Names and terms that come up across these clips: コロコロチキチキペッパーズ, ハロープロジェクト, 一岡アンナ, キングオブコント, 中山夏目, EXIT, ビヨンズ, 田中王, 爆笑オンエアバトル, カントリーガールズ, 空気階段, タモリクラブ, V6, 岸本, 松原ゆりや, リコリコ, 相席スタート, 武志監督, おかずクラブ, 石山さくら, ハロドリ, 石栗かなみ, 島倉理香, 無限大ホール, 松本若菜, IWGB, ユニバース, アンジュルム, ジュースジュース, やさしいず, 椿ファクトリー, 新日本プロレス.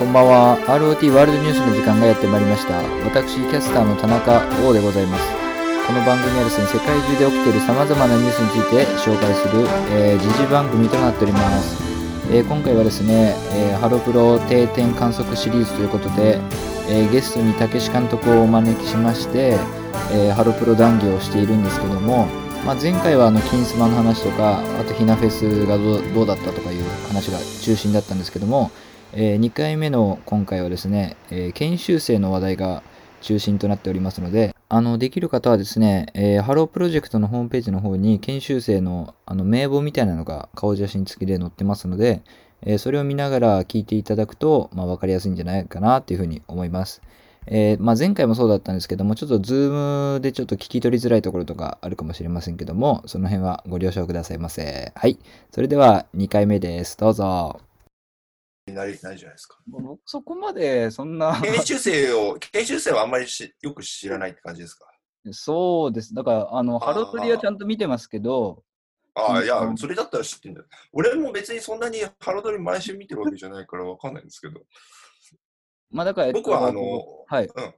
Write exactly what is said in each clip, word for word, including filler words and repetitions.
こんばんは。 アールオーティー ワールドニュースの時間がやってまいりました。私キャスターの田中王でございます。この番組はですね、世界中で起きている様々なニュースについて紹介する、えー、時事番組となっております。えー、今回はですね、えー、ハロプロ定点観測シリーズということで、えー、ゲストに武志監督をお招きしまして、えー、ハロプロ談義をしているんですけども、まあ、前回はあの金スマの話とか、あとひなフェスが ど, どうだったとかいう話が中心だったんですけども、えー、にかいめの今回はですね、えー、研修生の話題が中心となっておりますので、あのできる方はですね、えー、ハロープロジェクトのホームページの方に研修生 の, あの名簿みたいなのが顔写真付きで載ってますので、えー、それを見ながら聞いていただくと、まあ、分かりやすいんじゃないかなというふうに思います。えーまあ、前回もそうだったんですけども、ちょっとズームでちょっと聞き取りづらいところとかあるかもしれませんけども、その辺はご了承くださいませ。はい、それではにかいめです。どうぞ。なりないじゃないですか。そこまでそんな研修生を研修生はあんまりしよく知らないって感じですか。そうです。だからあのハロプリはちゃんと見てますけど、ああいやそれだったら知ってんだよ。俺も別にそんなにハロプリ毎週見てるわけじゃないからわかんないんですけど。まあだから、えっと、僕はあの、はい、うん、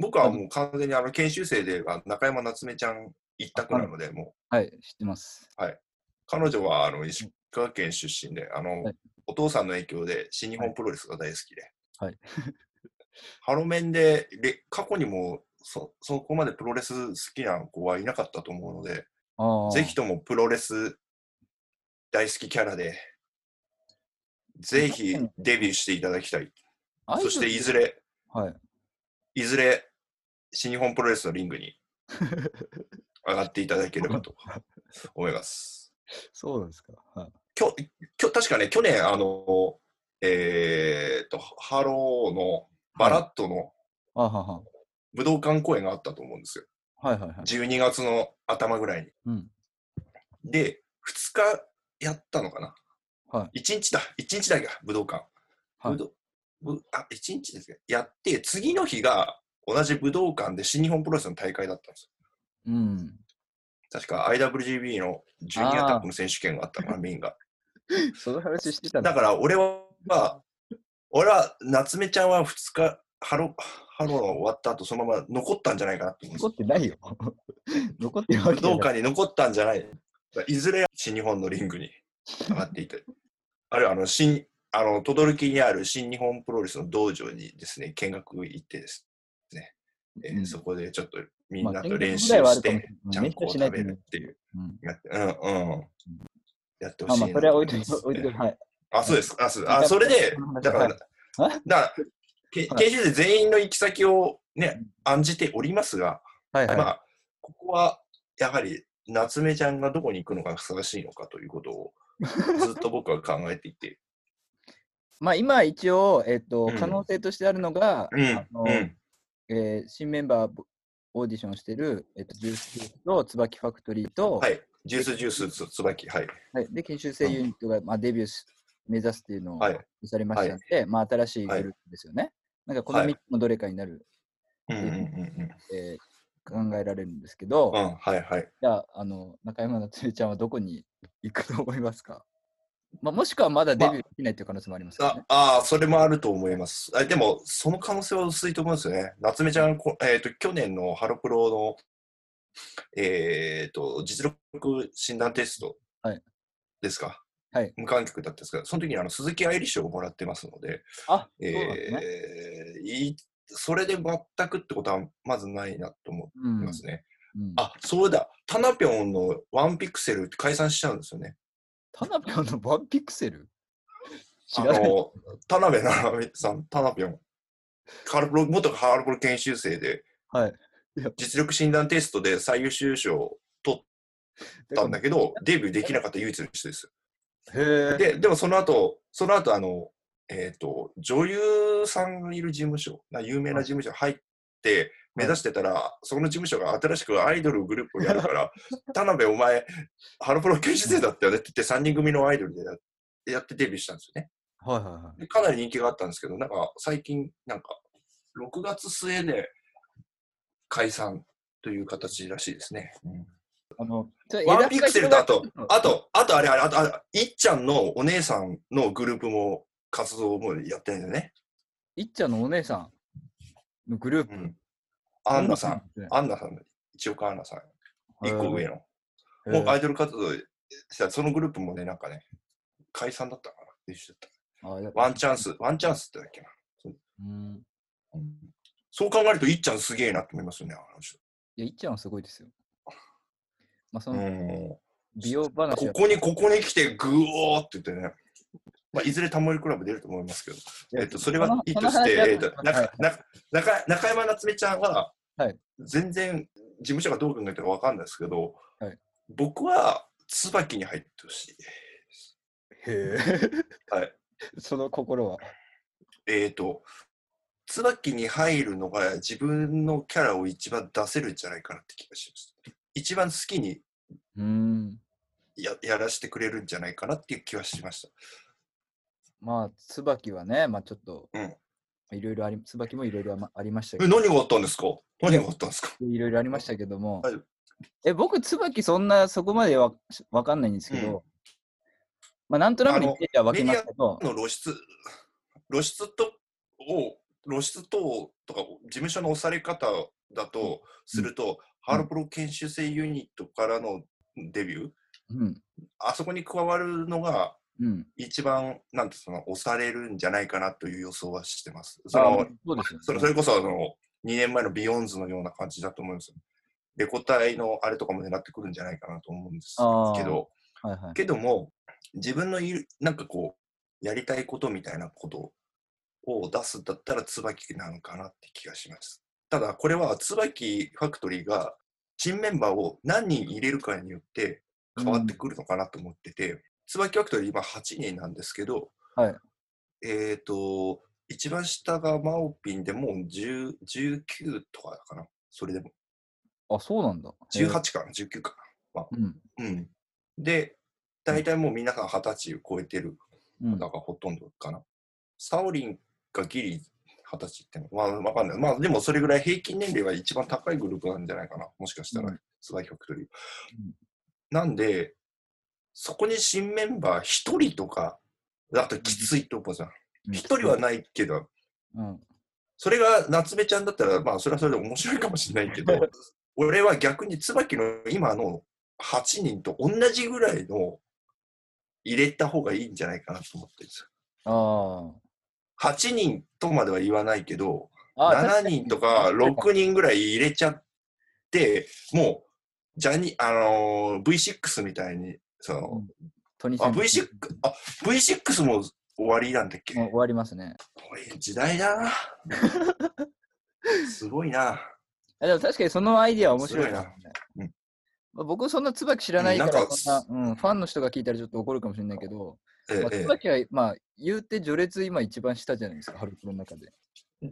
僕はもう完全にあの研修生で中山夏目ちゃん一択なのでもう、はい、知ってます。はい。彼女はあの石川県出身であの。はい、お父さんの影響で新日本プロレスが大好きで、はい、ハロメンで過去にも そ, そこまでプロレス好きな子はいなかったと思うので、あぜひともプロレス大好きキャラでぜひデビューしていただきたい。そしていずれ、はい、いずれ新日本プロレスのリングに上がっていただければと思います。そうですか。はい、きょきょ確かね、去年、あの、えー、っと、ハローのバラットの武道館公演があったと思うんですよ。はいはいはい、じゅうにがつの頭ぐらいに。うん、で、ふつかやったのかな、はい、いちにちだ、いちにちだけ武道館。はい、武道ぶあいちにちですね。やって、次の日が同じ武道館で新日本プロレスの大会だったんですよ。うん、確か アイダブリュージービー のジュニアタッグの選手権があったから、メインが。その話してたん だ, だから俺は、俺は夏目ちゃんはふつかハロ、ハローが終わった後、そのまま残ったんじゃないかなって思うんです。残ってないよ。残ってるわけない。武道館に残ったんじゃない。いずれ新日本のリングに上がっていて、あるいはあの新あの轟にある新日本プロレスの道場にですね、見学行ってですね、うん、えー、そこでちょっとみんなと練習して、ちゃんこを食べるっていう。うんうんうん。やってほしい。あ、まあ、それは置いておいてください。あ、そうです。あ、そうです。あ、それで、だから、だから、研修生全員の行き先をね、案じておりますが、はいはい、まあ、ここは、やはり、夏目ちゃんがどこに行くのがふさわしいのかということを、ずっと僕は考えていて。まあ、今、一応、えっと、可能性としてあるのが、うん、あの、うん、えー、新メンバーオーディションしてる、えっと、ジュースジュースと椿ファクトリーと、はい、ジュースジュースと椿、はい、はい、で研修生ユニットが、うん、まあ、デビュー目指すっていうのをされましたので、はい、まあ、新しいグループですよね、はい、なんかこのみっつのどれかになるっていう考えられるんですけど、うん、はいはい、じゃあ、あの中山夏実ちゃんはどこに行くと思いますか。まあ、もしくはまだデビューできないという可能性もありますよね。まあ、ああ、それもあると思います。でも、その可能性は薄いと思うんですよね。夏目ちゃん、えーと、去年のハロプロの、えーと、実力診断テストですか、はいはい、無観客だったんですけど、その時にあの鈴木愛理賞をもらってますので、あ、えー、そうですね。い、それで全くってことはまずないなと思ってますね。うんうん、あ、そうだ、タナピョンのワンピクセルって解散しちゃうんですよね。田辺のワンピクセル？あの、田辺七海さん、田辺元ハロプロ研修生で、はい、実力診断テストで最優秀賞を取ったんだけど、デビューできなかった唯一の人です。へで、でもその後、その後あの、えーと、女優さんがいる事務所、有名な事務所入って目指してたら、そこの事務所が新しくアイドルグループをやるから田辺お前ハロプロ研修生だったよねって言ってさんにん組のアイドルで や, やってデビューしたんですよね、はいはいはい、でかなり人気があったんですけど、なんか最近なんかろくがつすえで解散という形らしいですね、うん、あのワンピクセルとあとあとあとあれあれあとあれいっちゃんのお姉さんのグループも活動をもうやってるんだよね。いっちゃんのお姉さんのグループ、うん、アンナさん、アンナさん、一岡アンナさん、いっこ上の。もうアイドル活動したら、そのグループもね、なんかね、解散だったかな、一緒だった。ワンチャンス、ワンチャンスってだっけな。うん、そう考えると、いっちゃんすげえなって思いますよね、あの人。いや、いっちゃんはすごいですよ。まあ、その美容話ここに、ここに来て、ぐおーって言ってね。まあ、いずれタモリクラブ出ると思いますけど、えっと、それはいいとして、えっと、中, 中, 中山夏目ちゃんは、はい、全然事務所がどう考えてるか分かんないですけど、はい、僕は椿に入ってほしい。へえ、はい、その心はえっと椿に入るのが自分のキャラを一番出せるんじゃないかなって気がします。一番好きに や, うんやらせてくれるんじゃないかなっていう気はしました。まあ、椿はね、まあちょっと、いろいろあり、椿もいろいろありましたけど。え、何があったんですか？何があったんですか？いろいろありましたけども、はい、え、僕、椿そんな、そこまでわかんないんですけど、うん、まあなんとなくに出ては分けますけど。メディアの露出、露出と、を、露出等とか、事務所の押され方だとすると、うん、ハロプロ研修生ユニットからのデビュー、うん、あそこに加わるのが、うん、一番なんてその押されるんじゃないかなという予想はしてます。その、そうですよね。それ、それこそあのにねんまえのビヨンズのような感じだと思います。レコ隊のあれとかも狙ってくるんじゃないかなと思うんですけど、はいはい、けども自分のいるなんかこうやりたいことみたいなことを出すんだったら椿なのかなって気がします。ただこれは椿ファクトリーが新メンバーを何人入れるかによって変わってくるのかなと思ってて。うん、椿ファクトリー今はちにんなんですけど、はい、えっと一番下がマオピンでもうじゅう じゅうきゅうとかだかな。それでもあ、そうなんだ。じゅうはちかな、じゅうきゅうかな、まあ、うん、うん、で大体もう皆さんはたちを超えてる方がほとんどかな、うん、サオリンがギリはたちってのは、まあ、分かんない。まあでもそれぐらい平均年齢は一番高いグループなんじゃないかな、もしかしたら椿ファクトリー、うん、なんでそこに新メンバーひとりとかだときついと思うじゃん。ひとりはないけど、うん、それが夏目ちゃんだったらまあそれはそれで面白いかもしれないけど俺は逆に椿の今のはちにんと同じぐらいの入れた方がいいんじゃないかなと思ってるんですよ。あー、はちにんとまでは言わないけどしちにんとかろくにんぐらい入れちゃってもうジャニ、あのー、ブイシックス みたいにその、うん、あ ブイシックス、 あ ブイシックス も終わりなんだっけ。もう終わりますね。これ時代だなすごいな。でも確かにそのアイディアは面白いな、うん。まあ、僕そんな椿知らないから、うん、そんな、うん、ファンの人が聞いたらちょっと怒るかもしれないけど、ええ、まあ、椿はまあ言うて序列今一番下じゃないですか、ハロプロの中で。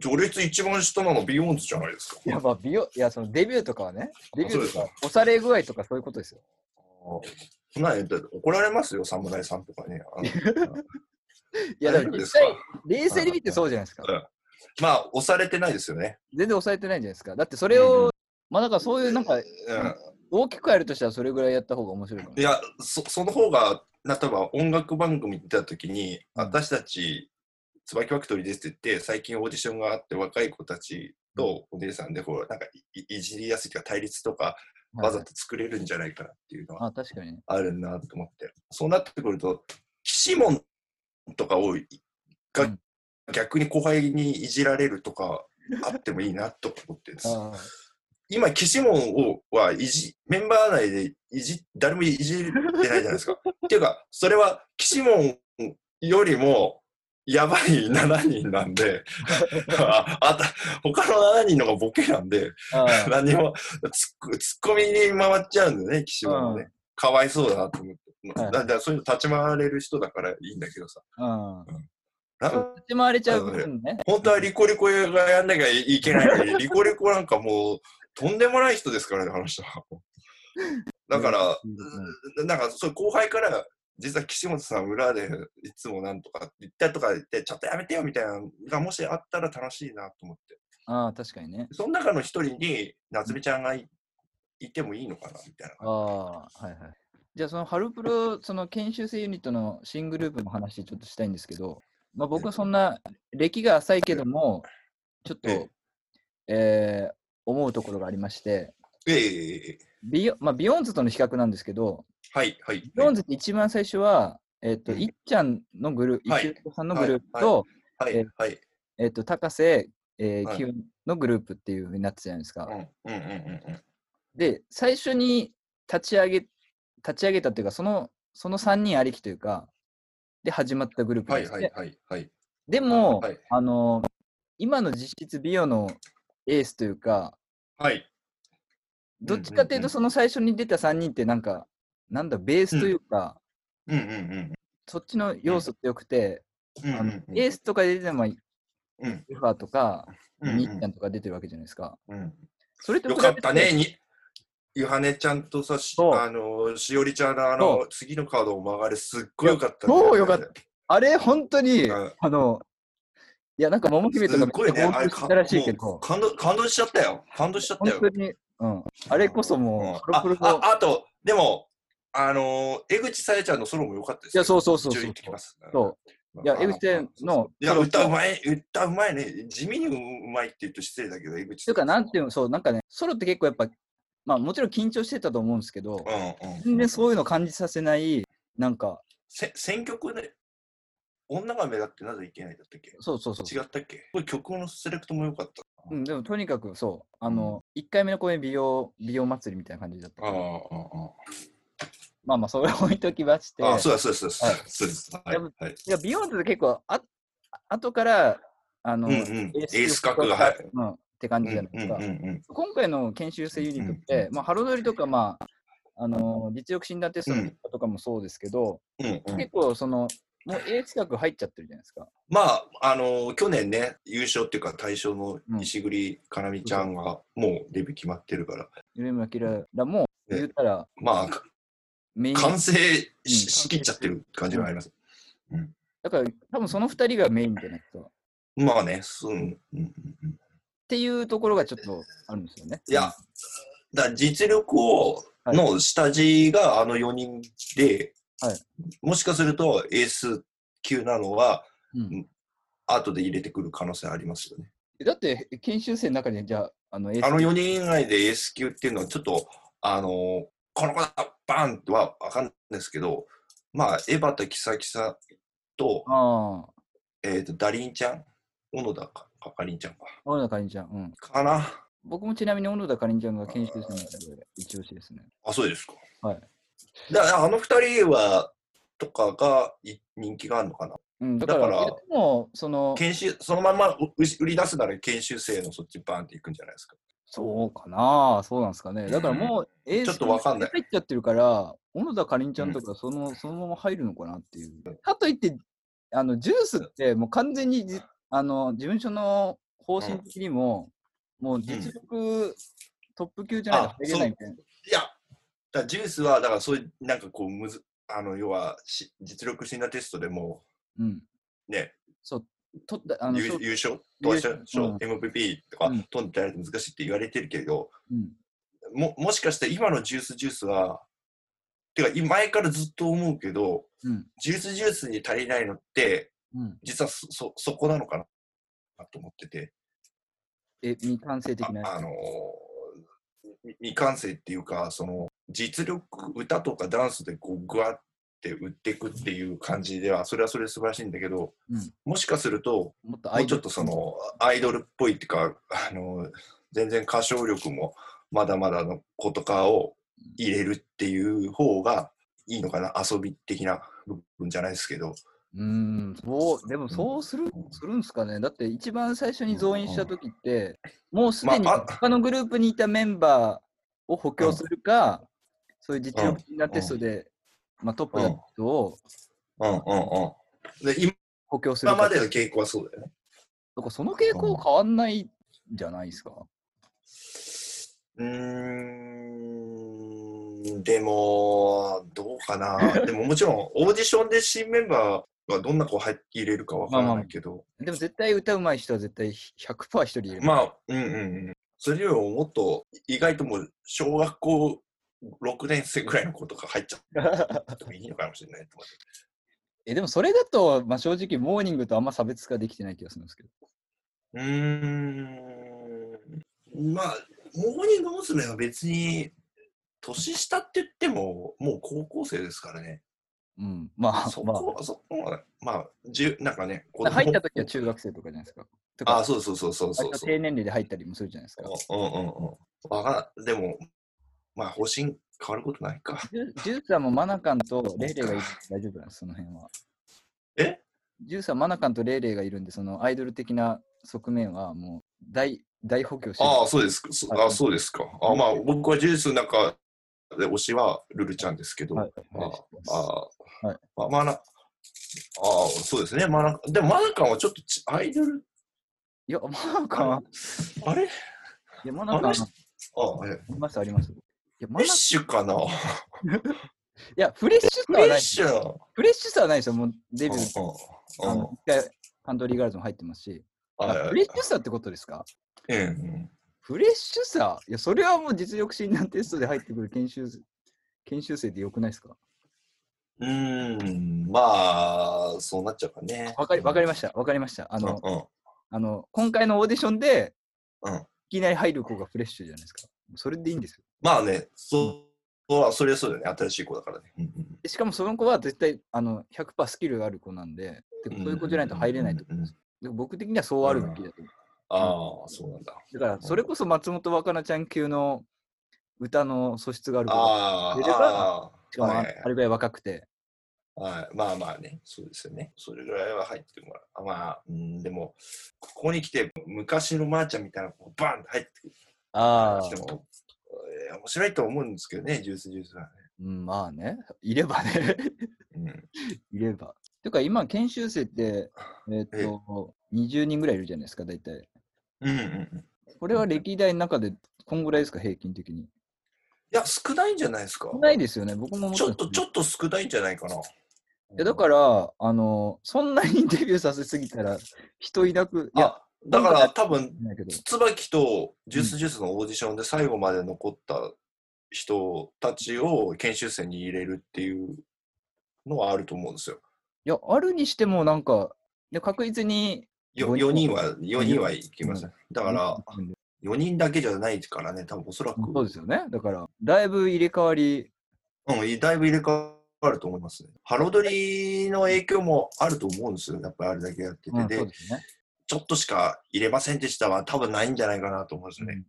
序列一番下なのビヨーンズじゃないですか。いや、まあ、ビヨ、いやそのデビューとかはね、デビューとか押され具合とかそういうことですよ。そんな怒られますよ、侍さんとかね。いや、でも実際、冷静に見てそうじゃないですか。まあ、押されてないですよね。全然押されてないんじゃないですか。だってそれを、まあ、なんかそういう、なんか、大きくやるとしたらそれぐらいやった方が面白いかも。いや、その方が、例えば音楽番組に出たときに、私たち、椿ファクトリーですって言って、最近オーディションがあって、若い子たちとお姉さんで、ほら、なんか、いじりやすいとか、対立とか、わざと作れるんじゃないかなっていうのはあるなと思って。そうなってくると岸本とかをが逆に後輩にいじられるとかあってもいいなと思ってです今岸本をはいじメンバー内でいじ誰もいじれてないじゃないですかっていうかそれは岸本よりもやばいしちにんなんでああた他のしちにんのがボケなんで何もツッコミに回っちゃうんだよね、岸本もね。かわいそうだなと思って、はい、だからそういうの立ち回れる人だからいいんだけどさ、うん、立ち回れちゃうからね。本当はリコリコがやんなきゃいけないのにリコリコなんかもうとんでもない人ですからね、話は。だから、うん、なんかそう後輩から実は岸本さん裏でいつもなんとか言ったとか言ってちょっとやめてよみたいなのがもしあったら楽しいなと思って。ああ、確かにね。その中の一人に夏美ちゃんが い, いてもいいのかなみたいな。ああ、はいはい。じゃあそのハロプロその研修生ユニットの新グループの話ちょっとしたいんですけど、まあ、僕はそんな歴が浅いけども、ちょっと、ええー、思うところがありまして、えービヨまあ、ビヨンズとの比較なんですけど、はいはい、ビヨンズって一番最初は、えー、といっちゃんのグループ、はい、いちおさんのグループと、高瀬、えー、きよのグループっていうふうになってたじゃないですか。で、最初に立ち上げ、立ち上げたっていうか、その、そのさんにんありきというか、で始まったグループですね。はいはいはいはい、でも、はい、あの今の実質ビヨのエースというか、はい、どっちかというとその最初に出たさんにんってなんかなんだベースというか、うんうんうんうん、そっちの要素ってよくて、うんあのうん、エースとかで出てもうん、ルファーとか、ニッちゃんとか出てるわけじゃないですか。うん、それとよかったね、にゆはねちゃんとさ、あのしおりちゃんのあの次のカードを曲がる、すっごいよかったね。そうよかった。あれ、本当に、あ, あの、いや、なんか、ももひめとか、すごいね、あれ、感動、感動しちゃったよ。感動しちゃったよ。本当に、うん、あれこそもう、うん、あ, プロプロあ, あと、でも、あの、江口さやちゃんのソロもよかったです、ね。いや、そうそうそうそう。行ってきますそういや、江口のいや歌うまい、歌うまいね。地味にうまいって言うと失礼だけど、江口というか、なんていうの、そう、なんかね、ソロって結構やっぱ、まあもちろん緊張してたと思うんですけど、うんうん、全然そういうの感じさせない、なんか。せ選曲で、女が目立ってなぜいけないだったっけそうそうそう。違ったっけこれ曲のセレクトも良かった。うん、でもとにかくそう、あの、うん、いっかいめの公演美容、美容祭りみたいな感じだった。ああ、ああ。まあまあそれを置いときまして、ああそうですそうです、はい、そうです、はい、いやビヨンズって結構あ後からあの、うんうん、エース格が入る、うん、って感じじゃないですか、うんうんうん、今回の研修生ユニットって、うんうんまあ、ハロドリとか、まあ、あの実力診断テストのとかもそうですけど、うんうん、結構そのもうエース格入っちゃってるじゃないですかまああの去年ね優勝っていうか大賞の石栗かなみちゃんがもうデビュー決まってるから夢村きららも言ったら、ね、まあ完成しきっちゃってる感じがあります、うんうん、だから多分そのふたりがメインじゃないですかまあね、うんうん、っていうところがちょっとあるんですよねいや、だ実力をの下地があのよにんで、はい、もしかするとエース級なのは、うん、後で入れてくる可能性ありますよねだって研修生の中にじゃああのエース級あのよにん以内でエース級っていうのはちょっとあのこの子だバーンとは分かんないですけど、まあ、江端キサキサと、あえっ、ー、と、ダリンちゃん、小野田か、かかりんちゃんか。小野田かりんちゃん、うん。かな。僕もちなみに小野田かりんちゃんが研修生の中で一押しですね。あ、そうですか。はい。だから、あの二人は、とかが人気があるのかな。うん、だから、だからもうその研修、そのまま売り出すなら研修生のそっちバーンっていくんじゃないですか。そうかなぁ、そうなんですかね。だからもう、エースが入っちゃってるから、小野田かりんちゃんとかその、うん、そのまま入るのかなっていう。かといって、あのジュースって、もう完全にじあの事務所の方針的にも、うん、もう実力、うん、トップ級じゃないと入れないみたいな。いや、だジュースは、だからそういう、なんかこうむず、あの要はし実力診断テストでも、うん、ね。そう取ったあの優勝、優勝、うん、エムブイピー とか取ってないと難しいって言われてるけど、うん、も, もしかして今のジュースジュースはてか前からずっと思うけど、うん、ジュースジュースに足りないのって、うん、実は そ, そ, そこなのかなと思っててえ未完成的なあ、あのー、未完成っていうかその実力歌とかダンスでこうグワッって売っていくっていう感じではそれはそれで素晴らしいんだけど、うん、もしかするともうちょっとそのアイドルっぽいっていうかあの全然歌唱力もまだまだの子とかを入れるっていう方がいいのかな遊び的な部分じゃないですけどうーんそうでもそうする、うん、するんですかねだって一番最初に増員した時って、うん、もうすでに他のグループにいたメンバーを補強するか、うん、そういう実力的なテストで、うんうんまあ、トップだとを、うんうんうんうん、で 今, 補強する今までの傾向はそうだよねだからその傾向変わんないんじゃないですかうーんでもどうかなでももちろんオーディションで新メンバーがどんな子入れるかわからないけど、まあまあ、でも絶対歌うまい人は絶対 ひゃくパーセント 一人いるまあうんうんうんそれよりももっと意外ともう小学校ろくねん生ぐらいの子とか入っちゃってもいいのかもしれないと思ってえ、でもそれだと、まあ、正直モーニングとあんま差別化できてない気がするんですけど。うーん、まあモーニング娘。は別に年下って言ってももう高校生ですからね。うん、まあそこは、まあ、そこはまあじゅなんかね、入った時は中学生とかじゃないですか。とかああ、そうそうそうそうそう。低年齢で入ったりもするじゃないですか。うんうんうん。わかんない。でもまあ方針変わることないか。ジュースはもうマナカンとレイレイがいる大丈夫なんです、その辺は。え？ジュースはマナカンとレイレイがいるんで、そのアイドル的な側面はもう大大補強してる。ああ、そうですか。ああ、そうですか。あ、まあ僕はジュースなんか。で推しはルルちゃんですけど、はい、まあ、あ、はい、まあ、まあな、あそうですね、まあ、でもマナカンはちょっとアイドル、いや、マナカンは、あれ、いや、マナカン、あ、え、あります、あります。いや、マナカンフレッシュかな。いや、フレッシュさはない。フレッシュさはないですよ、もうデビュー、あの一回カントリーガールズも入ってますし、フレッシュさってことですか？ええ。フレッシュさ、いやそれはもう実力診断テストで入ってくる研修研修生でよくないですか？うーん、まあそうなっちゃうかね。わかりわかりました、わかりました。あの、うんうん、あの今回のオーディションで、うん、いきなり入る子がフレッシュじゃないですか。それでいいんですよ。まあね、そう、うん、それはそうだよね。新しい子だからね。うんうん、しかもその子は絶対あの ひゃくパーセント スキルがある子なんで、でこういう子じゃないと入れないと思うんです。で僕的にはそうあるべきだと思う。うん、ああ、そうなんだ。だから、それこそ松本若菜ちゃん級の歌の素質があるから、出れば、しかもあれぐらい若くて。はい、まあまあね、そうですよね。それぐらいは入ってもらう。まあ、うん、でも、ここに来て、昔のまーちゃんみたいなのがバンって入ってくる。ああ。でも、えー、面白いと思うんですけどね、ジュースジュースはね。うん、まあね、いればね。うん、いれば。てか、今、研修生って、えっと、にじゅうにんぐらいいるじゃないですか、大体。うんうん、これは歴代の中でこんぐらいですか、平均的に。いや、少ないんじゃないですか。少ないですよね、僕も思ったんですけど。ちょっと、ちょっと少ないんじゃないかな。いや、だから、あの、そんなにデビューさせすぎたら、人いなく。いや、あ、だから多分、椿とジュースジュースのオーディションで最後まで残った人たちを研修生に入れるっていうのはあると思うんですよ。いや、あるにしても、なんか、いや確実に。よにんは、よにんはいきません。だから、よにんだけじゃないからね、多分おそらく。そうですよね。だから、だいぶ入れ替わり。うん、だいぶ入れ替わると思いますね。ハロドリの影響もあると思うんですよ。やっぱりあれだけやってて。うん、で、そうですね、ちょっとしか入れませんでしたは多分ないんじゃないかなと思うんですよね。うん、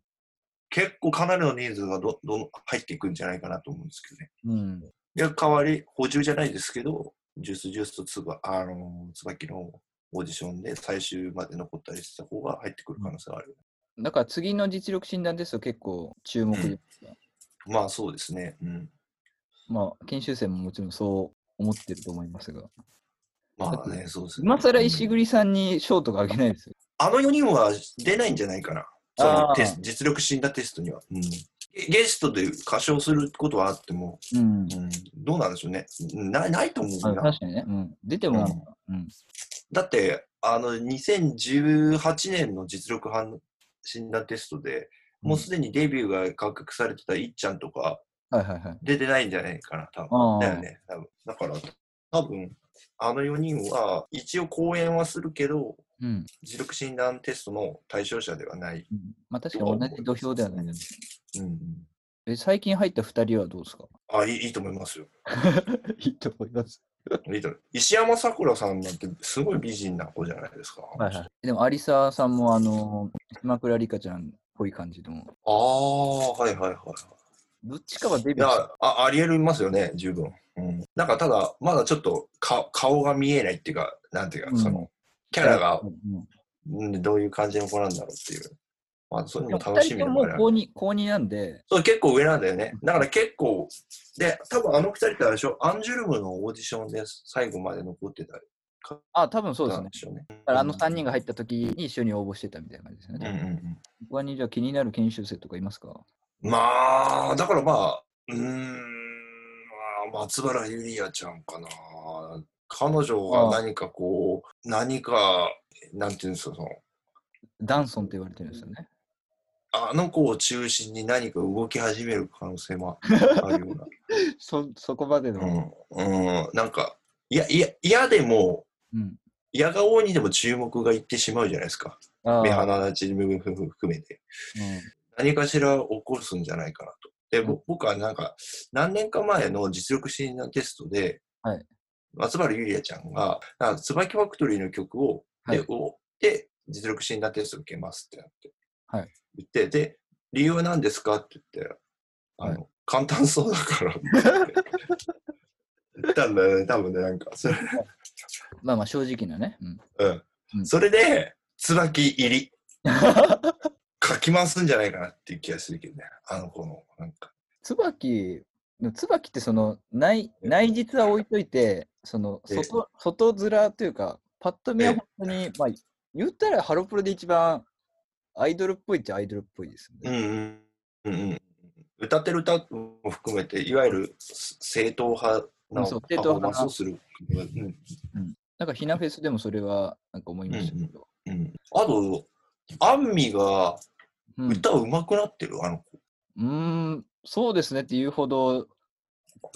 結構かなりの人数がどんどん入っていくんじゃないかなと思うんですけどね。うん。いや、代わり、補充じゃないですけど、ジュースジュースとつば、あのー、椿のオーディションで最終まで残ったりした方が入ってくる可能性はある。だから次の実力診断ですと結構注目ですね。うん、まあそうですね。うん、まあ研修生ももちろんそう思ってると思いますが。まあね、そうですね。今更石栗さんにショートがあげないですよ。あのよにんは出ないんじゃないかな。そのテスト、実力診断テストには。うん、ゲストで歌唱することはあっても、うんうん、どうなんでしょうね。な、ないと思うな。確かにね。うん、出ても、うんうん、だって、あの、にせんじゅうはちねんの実力診断テストで、もうすでにデビューが確認されてたいっちゃんとか、出てないんじゃないかな、多分。だよね。多分。だから、多分、あのよにんは、一応公演はするけど、うん、実力診断テストの対象者ではない。うん、まあ確かに同じ土俵ではないですね。うん、え、最近入ったふたりはどうですか？あ、いい、いいと思いますよ。いいと思います。いいと思う。石山さくらさんなんてすごい美人な子じゃないですか。はいはい、でも有沙さんもあの島倉理香ちゃんっぽい感じでも。ああ、はいはいはい。どっちかはデビュー。いや、あ、ありえるますよね、十分。うん、なんかただまだちょっとか顔が見えないっていうか、なんていうか、うん、その。キャラが、うんうん、どういう感じの子なんだろうっていう。まあ、そういうのも楽しみながら。もう高に、高になんで。そう、結構上なんだよね。だから結構、で、多分あの二人ってあれでしょ、アンジュルムのオーディションで最後まで残ってたか。あ、多分そうですね。でしょうね。だからあのさんにんが入った時に一緒に応募してたみたいな感じですよね。うんうんうん。他にじゃあ気になる研修生とかいますか？まあ、だからまあ、うーん、まあ、松原ゆりやちゃんかな。彼女が何かこう、ああ何か、なんていうんですか、そのダンソンって言われてるんですよね。あの子を中心に何か動き始める可能性もあるような。そ、そこまでの、うん、うん、なんか、いや、いや、嫌でも、嫌、うん、が多いにでも注目がいってしまうじゃないですか。目鼻立ちの部分含めて、うん。何かしら起こすんじゃないかなと。で、うん、僕はなんか、何年か前の実力診断テストで、はい、松原ゆりやちゃんが、なんか椿ファクトリーの曲を、はい、で、で実力診断テスト受けますってなって、はい、言って、で、理由は何ですかって言って、あの、はい、簡単そうだからって言ったんだよね、多分ね、なんかそれまあまあ正直なね、うん、うんうん、それで椿入り書き回すんじゃないかなっていう気がするけどね、あの子のなんか椿の椿ってその内内実は置いといて、その外外面というかパッと見は本当にまあ言ったらハロプロで一番アイドルっぽいっちゃアイドルっぽいですよね。うんうんうん、歌ってる歌も含めていわゆる正統派のパフォーマンスをする、うんうんうん、なんかひなフェスでもそれはなんか思いましたけど、うんうんうん、あとアンミが歌うまくなってる、うん、あの子うーんそうですねって言うほど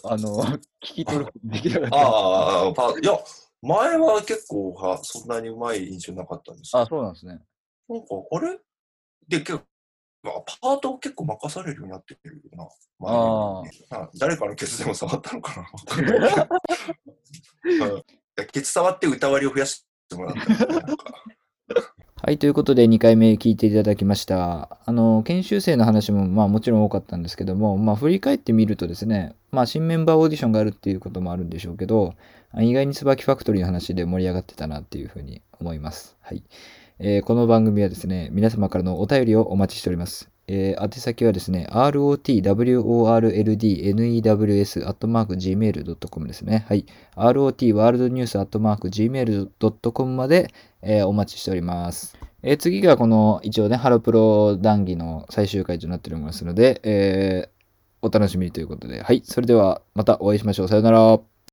あの聞き取ることできなかったああいや前は結構はそんなにうまい印象なかったんですけど、あそうなんですね、なんかあれで結構パートを結構任されるようになってるよな。ああ。誰かのケツでも触ったのかな分かんないけどケツ触って歌割りを増やしてもらったのかはい、ということでにかいめ聞いていただきました。あの、研修生の話も、まあもちろん多かったんですけども、まあ振り返ってみるとですね、まあ新メンバーオーディションがあるっていうこともあるんでしょうけど、意外に椿ファクトリーの話で盛り上がってたなっていうふうに思います。はい。えー、この番組はですね、皆様からのお便りをお待ちしております。えー、宛先はですね、アールオーティーダブリューオーアールエルディーエヌイーダブリューエスアットマークジーメールドットコム ですね。はい。アールオーティーワールドニュースアットマークジーメールドットコム まで、えー、お待ちしております。えー、次がこの、一応ね、ハロプロ談義の最終回となっておりますので、えー、お楽しみということで。はい。それでは、またお会いしましょう。さよなら。